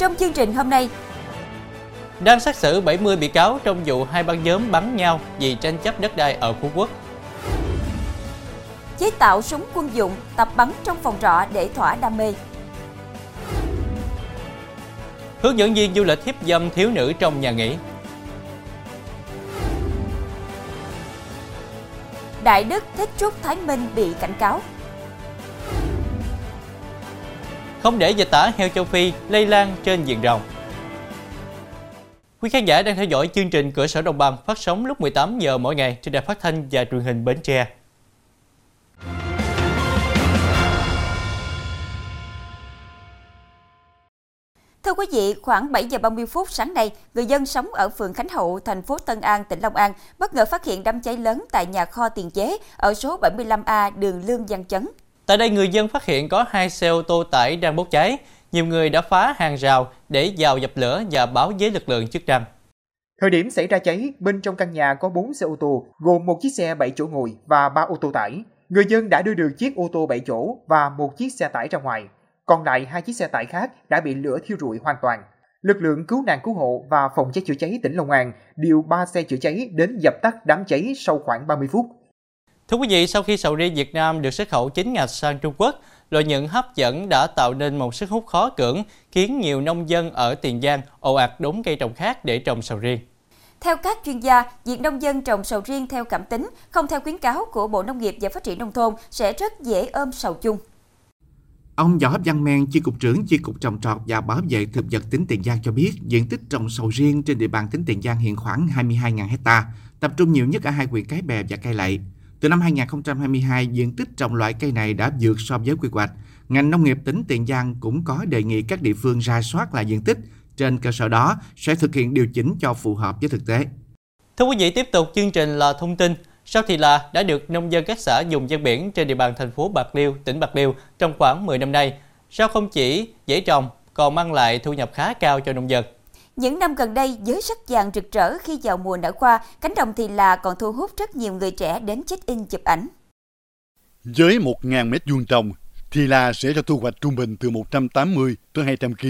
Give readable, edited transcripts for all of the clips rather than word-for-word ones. trong chương trình hôm nay. Đang xét xử 70 bị cáo trong vụ hai băng nhóm bắn nhau vì tranh chấp đất đai ở Phú Quốc. Chế tạo súng quân dụng, tập bắn trong phòng trọ để thỏa đam mê. Hướng dẫn viên du lịch hiếp dâm thiếu nữ trong nhà nghỉ. Đại Đức Thích Trúc Thái Minh bị cảnh cáo. Không để dịch tả heo châu Phi lây lan trên diện rộng. Quý khán giả đang theo dõi chương trình Cửa sổ Đồng bằng phát sóng lúc 18 giờ mỗi ngày trên đài phát thanh và truyền hình Bến Tre. Thưa quý vị, khoảng 7 giờ 30 phút sáng nay, người dân sống ở phường Khánh Hậu, thành phố Tân An, tỉnh Long An bất ngờ phát hiện đám cháy lớn tại nhà kho tiền chế ở số 75A đường Lương Văn Chấn. Tại đây, người dân phát hiện có 2 xe ô tô tải đang bốc cháy. Nhiều người đã phá hàng rào để vào dập lửa và báo với lực lượng chức năng. Thời điểm xảy ra cháy, bên trong căn nhà có 4 xe ô tô, gồm một chiếc xe 7 chỗ ngồi và 3 ô tô tải. Người dân đã đưa được chiếc ô tô 7 chỗ và một chiếc xe tải ra ngoài. Còn lại 2 chiếc xe tải khác đã bị lửa thiêu rụi hoàn toàn. Lực lượng cứu nạn cứu hộ và phòng cháy chữa cháy tỉnh Long An điều 3 xe chữa cháy đến dập tắt đám cháy sau khoảng 30 phút. Thưa quý vị, sau khi sầu riêng Việt Nam được xuất khẩu chính ngạch sang Trung Quốc, lợi nhuận hấp dẫn đã tạo nên một sức hút khó cưỡng, khiến nhiều nông dân ở Tiền Giang ồ ạt đốn cây trồng khác để trồng sầu riêng. Theo các chuyên gia, việc nông dân trồng sầu riêng theo cảm tính, không theo khuyến cáo của Bộ Nông nghiệp và Phát triển Nông thôn sẽ rất dễ ôm sầu chung. Ông Võ Văn Men, chi cục trưởng chi cục trồng trọt và bảo vệ thực vật tỉnh Tiền Giang cho biết, diện tích trồng sầu riêng trên địa bàn tỉnh Tiền Giang hiện khoảng 22.000 ha, tập trung nhiều nhất ở 2 huyện Cái Bè và Cai Lậy. Từ năm 2022, diện tích trồng loại cây này đã vượt so với quy hoạch. Ngành nông nghiệp tỉnh Tiền Giang cũng có đề nghị các địa phương ra soát lại diện tích. Trên cơ sở đó, sẽ thực hiện điều chỉnh cho phù hợp với thực tế. Thưa quý vị, tiếp tục chương trình là thông tin. Sau thì là đã được nông dân các xã vùng ven biển trên địa bàn thành phố Bạc Liêu, tỉnh Bạc Liêu trong khoảng 10 năm nay. Sao không chỉ dễ trồng, còn mang lại thu nhập khá cao cho nông dân. Những năm gần đây, với sắc vàng rực rỡ khi vào mùa nở hoa, cánh đồng thì là còn thu hút rất nhiều người trẻ đến check-in chụp ảnh. Với 1.000 mét vuông trồng, thì là sẽ cho thu hoạch trung bình từ 180 tới 200 kg.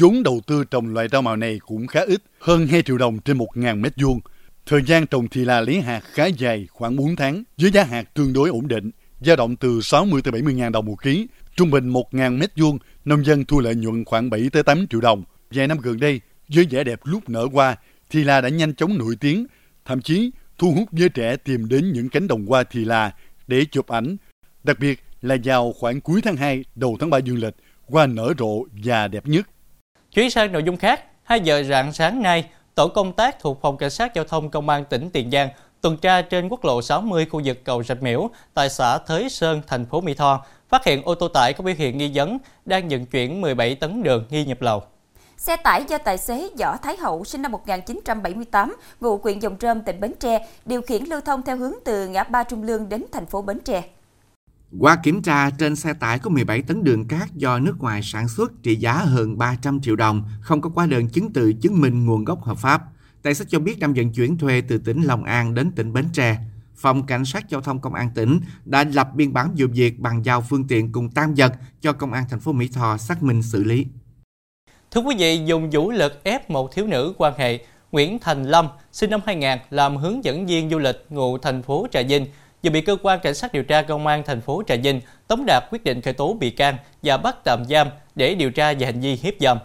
Vốn đầu tư trồng loại rau màu này cũng khá ít, hơn 2 triệu đồng trên 1.000 mét vuông. Thời gian trồng thì là lấy hạt khá dài, khoảng 4 tháng, với giá hạt tương đối ổn định, dao động từ 60 tới 70.000 đồng một ký. Trung bình 1.000 mét vuông, nông dân thu lợi nhuận khoảng 7 tới 8 triệu đồng. Vài năm gần đây, với vẻ đẹp lúc nở hoa, thì là đã nhanh chóng nổi tiếng, thậm chí thu hút giới trẻ tìm đến những cánh đồng hoa thì là để chụp ảnh. Đặc biệt là vào khoảng cuối tháng 2, đầu tháng 3 dương lịch, hoa nở rộ và đẹp nhất. Chuyển sang nội dung khác, 2 giờ rạng sáng nay, tổ công tác thuộc Phòng Cảnh sát Giao thông Công an tỉnh Tiền Giang tuần tra trên quốc lộ 60 khu vực cầu Rạch Miễu tại xã Thới Sơn, thành phố Mỹ Tho, phát hiện ô tô tải có biểu hiện nghi vấn đang vận chuyển 17 tấn đường nghi nhập lậu. Xe tải do tài xế Võ Thái Hậu sinh năm 1978, ngụ huyện Giồng Trôm, tỉnh Bến Tre, điều khiển lưu thông theo hướng từ ngã ba Trung Lương đến thành phố Bến Tre. Qua kiểm tra, trên xe tải có 17 tấn đường cát do nước ngoài sản xuất trị giá hơn 300 triệu đồng, không có hóa đơn chứng từ chứng minh nguồn gốc hợp pháp. Tài xế cho biết đang vận chuyển thuê từ tỉnh Long An đến tỉnh Bến Tre. Phòng Cảnh sát Giao thông Công an tỉnh đã lập biên bản vụ việc, bàn giao phương tiện cùng tang vật cho Công an thành phố Mỹ Tho xác minh xử lý. Thưa quý vị, dùng vũ lực ép một thiếu nữ quan hệ, Nguyễn Thành Lâm, sinh năm 2000, làm hướng dẫn viên du lịch ngụ thành phố Trà Vinh, vừa bị cơ quan cảnh sát điều tra Công an thành phố Trà Vinh tống đạt quyết định khởi tố bị can và bắt tạm giam để điều tra về hành vi hiếp dâm.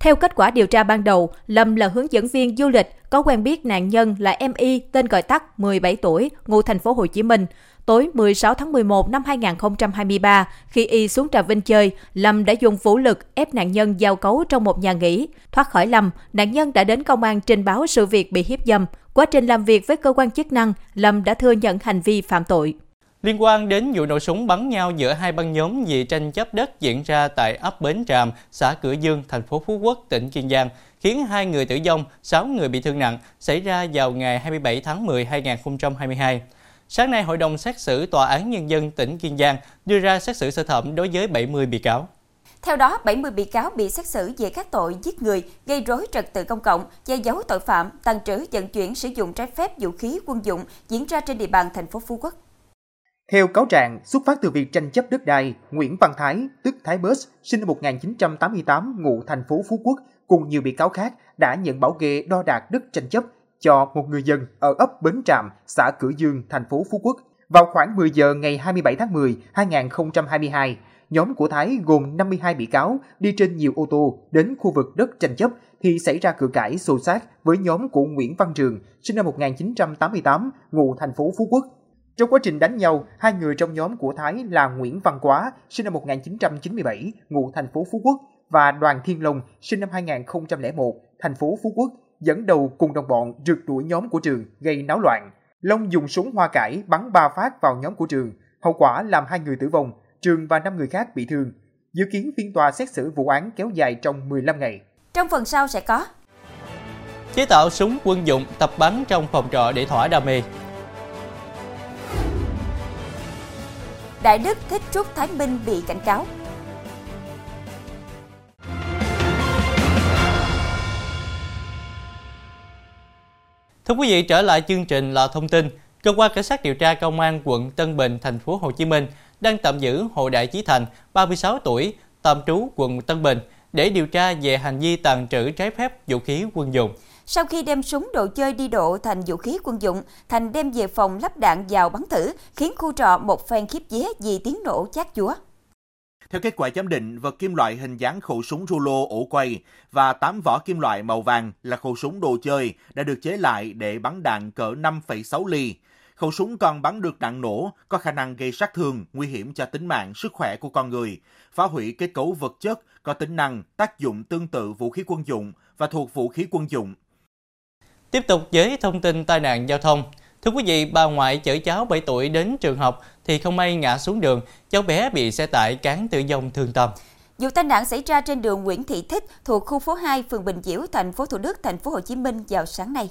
Theo kết quả điều tra ban đầu, Lâm là hướng dẫn viên du lịch có quen biết nạn nhân là em Y tên gọi tắt 17 tuổi, ngụ thành phố Hồ Chí Minh. Tối 16 tháng 11 năm 2023, khi Y xuống Trà Vinh chơi, Lâm đã dùng vũ lực ép nạn nhân giao cấu trong một nhà nghỉ. Thoát khỏi Lâm, nạn nhân đã đến công an trình báo sự việc bị hiếp dâm. Quá trình làm việc với cơ quan chức năng, Lâm đã thừa nhận hành vi phạm tội. Liên quan đến vụ nổ súng bắn nhau giữa hai băng nhóm vì tranh chấp đất diễn ra tại ấp Bến Tràm, xã Cửa Dương, thành phố Phú Quốc, tỉnh Kiên Giang, khiến 2 người tử vong, 6 người bị thương nặng, xảy ra vào ngày 27 tháng 10 năm 2022. Sáng nay, Hội đồng xét xử Tòa án Nhân dân tỉnh Kiên Giang đưa ra xét xử sơ thẩm đối với 70 bị cáo. Theo đó, 70 bị cáo bị xét xử về các tội giết người, gây rối trật tự công cộng, che giấu tội phạm, tàng trữ, vận chuyển, sử dụng trái phép vũ khí quân dụng diễn ra trên địa bàn thành phố Phú Quốc. Theo cáo trạng, xuất phát từ việc tranh chấp đất đai, Nguyễn Văn Thái, tức Thái Bớt, sinh năm 1988, ngụ thành phố Phú Quốc, cùng nhiều bị cáo khác đã nhận bảo kê đo đạc đất tranh chấp cho một người dân ở ấp Bến Tràm, xã Cửa Dương, thành phố Phú Quốc. Vào khoảng 10 giờ ngày 27 tháng 10, 2022, nhóm của Thái gồm 52 bị cáo đi trên nhiều ô tô đến khu vực đất tranh chấp thì xảy ra cự cãi xô xát với nhóm của Nguyễn Văn Trường, sinh năm 1988, ngụ thành phố Phú Quốc. Trong quá trình đánh nhau, hai người trong nhóm của Thái là Nguyễn Văn Quá, sinh năm 1997, ngụ thành phố Phú Quốc, và Đoàn Thiên Long, sinh năm 2001, thành phố Phú Quốc, dẫn đầu cùng đồng bọn rượt đuổi nhóm của Trường gây náo loạn. Long dùng súng hoa cải bắn 3 phát vào nhóm của Trường, hậu quả làm 2 người tử vong, Trường và 5 người khác bị thương. Dự kiến phiên tòa xét xử vụ án kéo dài trong 15 ngày. Trong phần sau sẽ có chế tạo súng quân dụng, tập bắn trong phòng trọ để thỏa đam mê. Đại đức Thích Trúc Thái Minh bị cảnh cáo. Thưa quý vị, trở lại chương trình là thông tin. Cơ quan cảnh sát điều tra công an quận Tân Bình, thành phố Hồ Chí Minh đang tạm giữ Hồ Đại Chí Thành, 36 tuổi, tạm trú quận Tân Bình để điều tra về hành vi tàng trữ trái phép vũ khí quân dụng. Sau khi đem súng đồ chơi đi độ thành vũ khí quân dụng, Thành đem về phòng lắp đạn vào bắn thử, khiến khu trọ một phen khiếp vía vì tiếng nổ chát chúa. Theo kết quả giám định, vật kim loại hình dáng khẩu súng rulo ổ quay và 8 vỏ kim loại màu vàng là khẩu súng đồ chơi đã được chế lại để bắn đạn cỡ 5,6 ly. Khẩu súng còn bắn được đạn nổ, có khả năng gây sát thương, nguy hiểm cho tính mạng, sức khỏe của con người, phá hủy kết cấu vật chất, có tính năng, tác dụng tương tự vũ khí quân dụng và thuộc vũ khí quân dụng. Tiếp tục với thông tin tai nạn giao thông. Thưa quý vị, bà ngoại chở cháu 7 tuổi đến trường học thì không may ngã xuống đường, cháu bé bị xe tải cán tử vong thương tâm. Vụ tai nạn xảy ra trên đường Nguyễn Thị Thích thuộc khu phố 2, phường Bình Chiểu, thành phố Thủ Đức, thành phố Hồ Chí Minh vào sáng nay.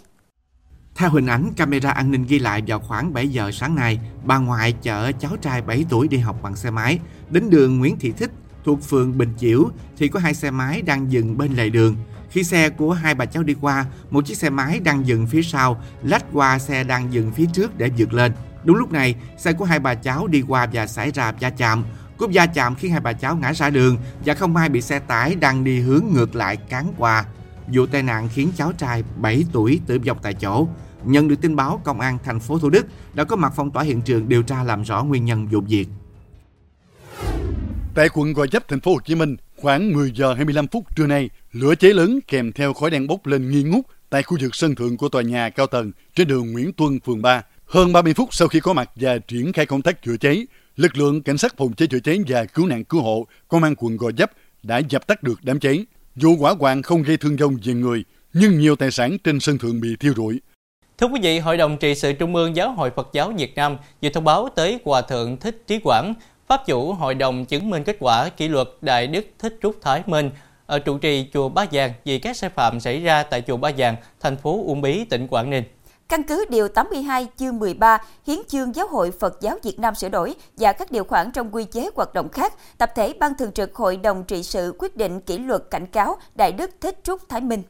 Theo hình ảnh camera an ninh ghi lại, vào khoảng 7 giờ sáng nay, bà ngoại chở cháu trai 7 tuổi đi học bằng xe máy đến đường Nguyễn Thị Thích thuộc phường Bình Chiểu thì có 2 xe máy đang dừng bên lề đường. Khi xe của hai bà cháu đi qua, một chiếc xe máy đang dừng phía sau lách qua xe đang dừng phía trước để vượt lên. Đúng lúc này, xe của hai bà cháu đi qua và xảy ra va chạm. Cú va chạm khiến hai bà cháu ngã ra đường và không may bị xe tải đang đi hướng ngược lại cán qua. Vụ tai nạn khiến cháu trai 7 tuổi tử vong tại chỗ. Nhận được tin báo, công an thành phố Thủ Đức đã có mặt phong tỏa hiện trường điều tra làm rõ nguyên nhân vụ việc. Tại quận Gò Vấp, thành phố Hồ Chí Minh, khoảng 10 giờ 25 phút trưa nay, lửa cháy lớn kèm theo khói đen bốc lên nghi ngút tại khu vực sân thượng của tòa nhà cao tầng trên đường Nguyễn Tuân, phường 3. Hơn 30 phút sau khi có mặt và triển khai công tác chữa cháy, lực lượng cảnh sát phòng cháy chữa cháy và cứu nạn cứu hộ công an quận Gò Vấp đã dập tắt được đám cháy. Vụ hỏa hoạn không gây thương vong về người, nhưng nhiều tài sản trên sân thượng bị thiêu rụi. Thưa quý vị, Hội đồng trị sự Trung ương Giáo hội Phật giáo Việt Nam vừa thông báo tới Hòa thượng Thích Trí Quảng, Pháp chủ Hội đồng chứng minh kết quả kỷ luật Đại đức Thích Trúc Thái Minh, ở trụ trì Chùa Ba Vàng vì các sai phạm xảy ra tại Chùa Ba Vàng, thành phố Uông Bí, tỉnh Quảng Ninh. Căn cứ Điều 82, chương 13, Hiến chương Giáo hội Phật giáo Việt Nam sửa đổi và các điều khoản trong quy chế hoạt động khác, tập thể Ban Thường trực Hội đồng Trị sự quyết định kỷ luật cảnh cáo Đại đức Thích Trúc Thái Minh.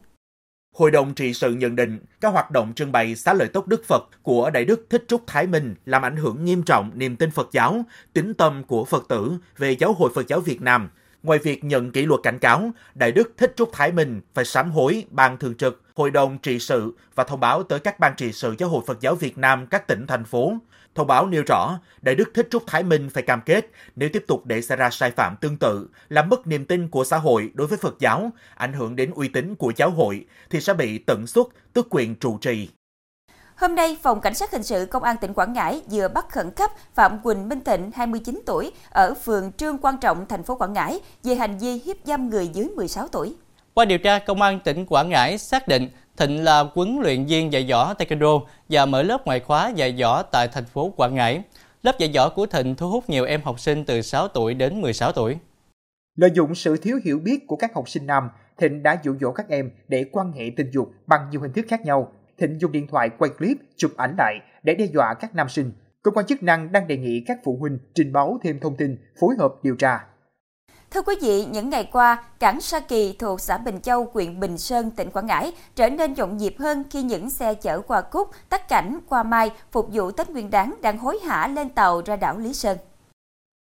Hội đồng trị sự nhận định các hoạt động trưng bày xá lợi tốc Đức Phật của Đại đức Thích Trúc Thái Minh làm ảnh hưởng nghiêm trọng niềm tin Phật giáo, tín tâm của Phật tử về Giáo hội Phật giáo Việt Nam. Ngoài việc nhận kỷ luật cảnh cáo, Đại đức Thích Trúc Thái Minh phải sám hối Ban Thường trực, Hội đồng trị sự và thông báo tới các ban trị sự Giáo hội Phật giáo Việt Nam các tỉnh, thành phố. Thông báo nêu rõ, Đại đức Thích Trúc Thái Minh phải cam kết nếu tiếp tục để xảy ra sai phạm tương tự, làm mất niềm tin của xã hội đối với Phật giáo, ảnh hưởng đến uy tín của giáo hội, thì sẽ bị tận xuất, tước quyền trụ trì. Hôm nay, Phòng Cảnh sát Hình sự Công an tỉnh Quảng Ngãi vừa bắt khẩn cấp Phạm Quỳnh Minh Thịnh, 29 tuổi, ở phường Trương Quang Trọng, thành phố Quảng Ngãi, về hành vi hiếp dâm người dưới 16 tuổi. Qua điều tra, Công an tỉnh Quảng Ngãi xác định Thịnh là huấn luyện viên dạy võ Taekwondo và mở lớp ngoại khóa dạy võ tại thành phố Quảng Ngãi. Lớp dạy võ của Thịnh thu hút nhiều em học sinh từ 6 tuổi đến 16 tuổi. Lợi dụng sự thiếu hiểu biết của các học sinh nam, Thịnh đã dụ dỗ các em để quan hệ tình dục bằng nhiều hình thức khác nhau. Thịnh dùng điện thoại quay clip, chụp ảnh lại để đe dọa các nam sinh. Cơ quan chức năng đang đề nghị các phụ huynh trình báo thêm thông tin, phối hợp điều tra. Thưa quý vị, những ngày qua, cảng Sa Kỳ thuộc xã Bình Châu, huyện Bình Sơn, tỉnh Quảng Ngãi trở nên nhộn nhịp hơn khi những xe chở hoa cúc, tắc cảnh, hoa mai phục vụ Tết Nguyên Đán đang hối hả lên tàu ra đảo Lý Sơn.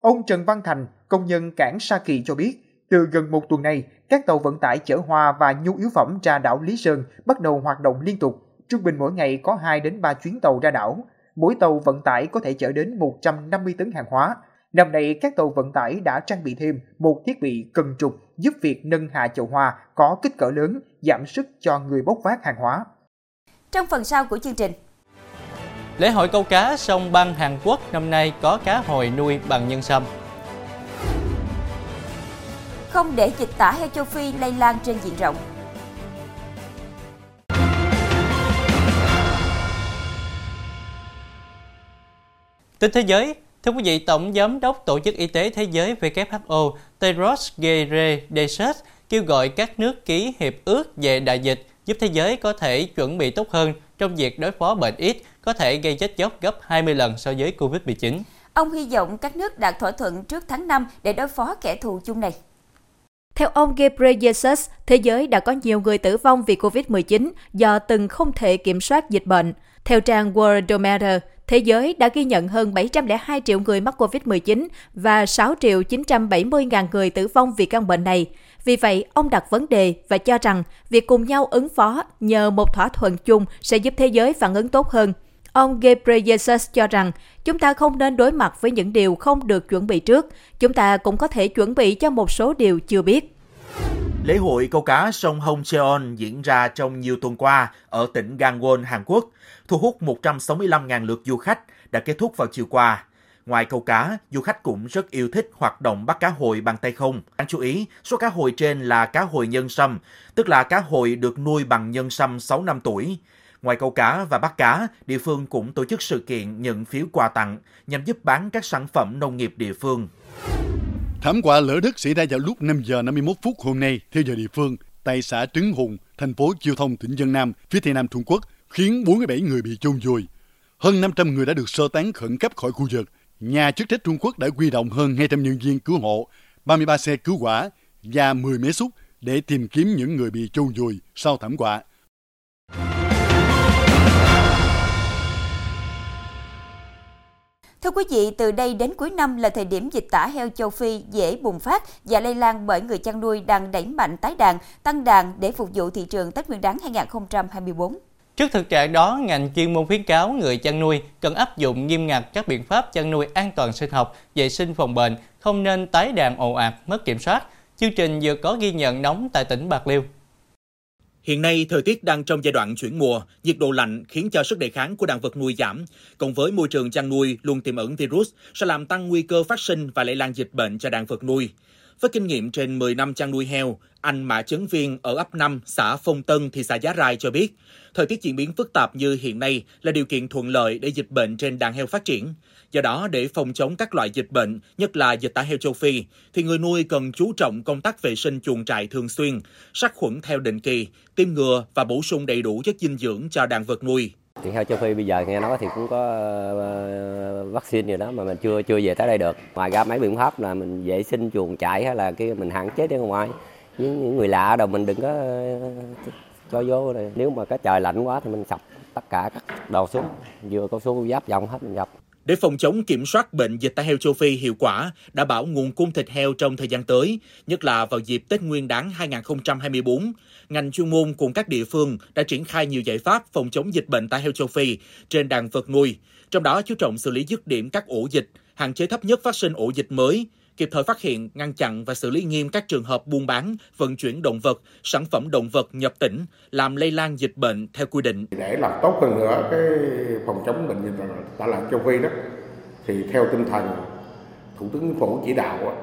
Ông Trần Văn Thành, công nhân cảng Sa Kỳ cho biết, từ gần một tuần nay, các tàu vận tải chở hoa và nhu yếu phẩm ra đảo Lý Sơn bắt đầu hoạt động liên tục. Trung bình mỗi ngày có 2 đến 3 chuyến tàu ra đảo. Mỗi tàu vận tải có thể chở đến 150 tấn hàng hóa. Năm nay, các tàu vận tải đã trang bị thêm một thiết bị cần trục giúp việc nâng hạ chậu hoa có kích cỡ lớn, giảm sức cho người bốc vác hàng hóa. Trong phần sau của chương trình, lễ hội câu cá sông Băng Hàn Quốc năm nay có cá hồi nuôi bằng nhân sâm. Không để dịch tả heo châu Phi lây lan trên diện rộng. Tin thế giới. Thưa quý vị, Tổng Giám đốc Tổ chức Y tế Thế giới WHO Tedros Ghebreyesus kêu gọi các nước ký hiệp ước về đại dịch giúp thế giới có thể chuẩn bị tốt hơn trong việc đối phó bệnh AIDS có thể gây chết chóc gấp 20 lần so với Covid-19. Ông hy vọng các nước đạt thỏa thuận trước tháng 5 để đối phó kẻ thù chung này. Theo ông Ghebreyesus, thế giới đã có nhiều người tử vong vì Covid-19 do từng không thể kiểm soát dịch bệnh. Theo trang Worldometer, thế giới đã ghi nhận hơn 702 triệu người mắc COVID-19 và 6.970.000 người tử vong vì căn bệnh này. Vì vậy, ông đặt vấn đề và cho rằng việc cùng nhau ứng phó nhờ một thỏa thuận chung sẽ giúp thế giới phản ứng tốt hơn. Ông Ghebreyesus cho rằng, chúng ta không nên đối mặt với những điều không được chuẩn bị trước. Chúng ta cũng có thể chuẩn bị cho một số điều chưa biết. Lễ hội câu cá sông Hongcheon diễn ra trong nhiều tuần qua ở tỉnh Gangwon, Hàn Quốc, thu hút 165.000 lượt du khách đã kết thúc vào chiều qua. Ngoài câu cá, du khách cũng rất yêu thích hoạt động bắt cá hồi bằng tay không. Đáng chú ý, số cá hồi trên là cá hồi nhân sâm, tức là cá hồi được nuôi bằng nhân sâm 6 năm tuổi. Ngoài câu cá và bắt cá, địa phương cũng tổ chức sự kiện nhận phiếu quà tặng nhằm giúp bán các sản phẩm nông nghiệp địa phương. Thảm họa lở đất xảy ra vào lúc 5:51 hôm nay theo giờ địa phương tại xã Trấn Hùng, thành phố Chiêu Thông, tỉnh Vân Nam, phía tây nam Trung Quốc, khiến 47 người bị chôn vùi. Hơn 500 người đã được sơ tán khẩn cấp khỏi khu vực. Nhà chức trách Trung Quốc đã huy động hơn 200 nhân viên cứu hộ, 33 xe cứu hỏa và 10 máy xúc để tìm kiếm những người bị chôn vùi sau thảm họa. Thưa quý vị, từ đây đến cuối năm là thời điểm dịch tả heo châu Phi dễ bùng phát và lây lan bởi người chăn nuôi đang đẩy mạnh tái đàn, tăng đàn để phục vụ thị trường Tết Nguyên đán 2024. Trước thực trạng đó, ngành chuyên môn khuyến cáo người chăn nuôi cần áp dụng nghiêm ngặt các biện pháp chăn nuôi an toàn sinh học, vệ sinh phòng bệnh, không nên tái đàn ồ ạt, mất kiểm soát. Chương trình vừa có ghi nhận nóng tại tỉnh Bạc Liêu. Hiện nay, thời tiết đang trong giai đoạn chuyển mùa, nhiệt độ lạnh khiến cho sức đề kháng của đàn vật nuôi giảm, cộng với môi trường chăn nuôi luôn tiềm ẩn virus sẽ làm tăng nguy cơ phát sinh và lây lan dịch bệnh cho đàn vật nuôi. Với kinh nghiệm trên 10 năm chăn nuôi heo, anh Mã Chấn Viên ở ấp 5, xã Phong Tân, thị xã Giá Rai cho biết, thời tiết diễn biến phức tạp như hiện nay là điều kiện thuận lợi để dịch bệnh trên đàn heo phát triển. Do đó, để phòng chống các loại dịch bệnh, nhất là dịch tả heo châu Phi, thì người nuôi cần chú trọng công tác vệ sinh chuồng trại thường xuyên, sát khuẩn theo định kỳ, tiêm ngừa và bổ sung đầy đủ chất dinh dưỡng cho đàn vật nuôi. Thì heo châu Phi bây giờ nghe nói thì cũng có vaccine rồi đó mà mình chưa về tới đây được. Ngoài ra mấy biện pháp là mình vệ sinh chuồng trại hay là cái mình hạn chế ra ngoài. Với những người lạ đâu mình đừng có cho vô này. Nếu mà cái trời lạnh quá thì mình sập tất cả các đồ xuống, vừa có số giáp dòng hết mình sập. Để phòng chống kiểm soát bệnh dịch tả heo châu Phi hiệu quả, đảm bảo nguồn cung thịt heo trong thời gian tới, nhất là vào dịp Tết Nguyên đán 2024, ngành chuyên môn cùng các địa phương đã triển khai nhiều giải pháp phòng chống dịch bệnh tả heo châu Phi trên đàn vật nuôi, trong đó chú trọng xử lý dứt điểm các ổ dịch, hạn chế thấp nhất phát sinh ổ dịch mới, kịp thời phát hiện, ngăn chặn và xử lý nghiêm các trường hợp buôn bán, vận chuyển động vật, sản phẩm động vật nhập tỉnh, làm lây lan dịch bệnh theo quy định. Để làm tốt hơn nữa cái phòng chống bệnh dịch tả lợn châu Phi đó, thì theo tinh thần Thủ tướng Chính phủ chỉ đạo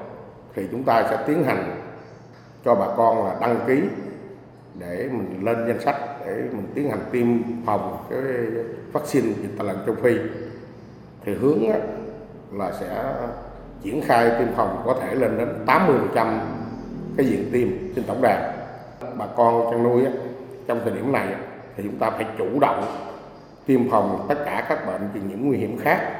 thì chúng ta sẽ tiến hành cho bà con là đăng ký để mình lên danh sách để mình tiến hành tiêm phòng cái vaccine dịch tả lợn châu Phi. Thì hướng là sẽ triển khai tiêm phòng có thể lên đến 80% cái diện tiêm trên tổng đàn. Bà con chăn nuôi trong thời điểm này thì chúng ta phải chủ động tiêm phòng tất cả các bệnh truyền nhiễm nguy hiểm khác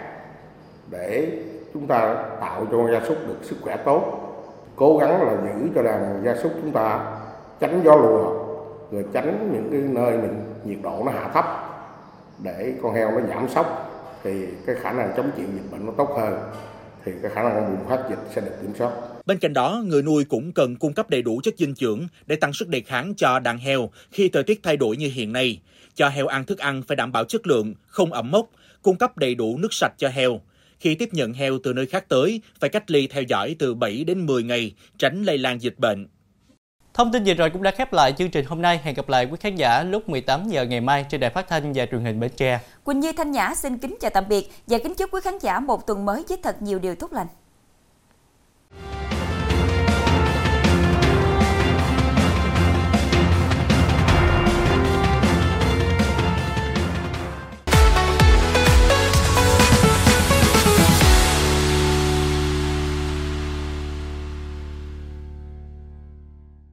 để chúng ta tạo cho gia súc được sức khỏe tốt. cố gắng là giữ cho đàn gia súc chúng ta tránh gió lùa, rồi tránh những cái nơi mình nhiệt độ nó hạ thấp để con heo nó giảm sốc, thì cái khả năng chống chịu dịch bệnh nó tốt hơn, thì cái khả năng bùng phát dịch sẽ được kiểm soát. Bên cạnh đó, người nuôi cũng cần cung cấp đầy đủ chất dinh dưỡng để tăng sức đề kháng cho đàn heo khi thời tiết thay đổi như hiện nay. Cho heo ăn thức ăn phải đảm bảo chất lượng, không ẩm mốc, cung cấp đầy đủ nước sạch cho heo. Khi tiếp nhận heo từ nơi khác tới, phải cách ly theo dõi từ 7 đến 10 ngày, tránh lây lan dịch bệnh. Thông tin vừa rồi cũng đã khép lại chương trình hôm nay. Hẹn gặp lại quý khán giả lúc 18 giờ ngày mai trên Đài Phát thanh và Truyền hình Bến Tre. Quỳnh Nhi, Thanh Nhã xin kính chào tạm biệt và kính chúc quý khán giả một tuần mới với thật nhiều điều tốt lành.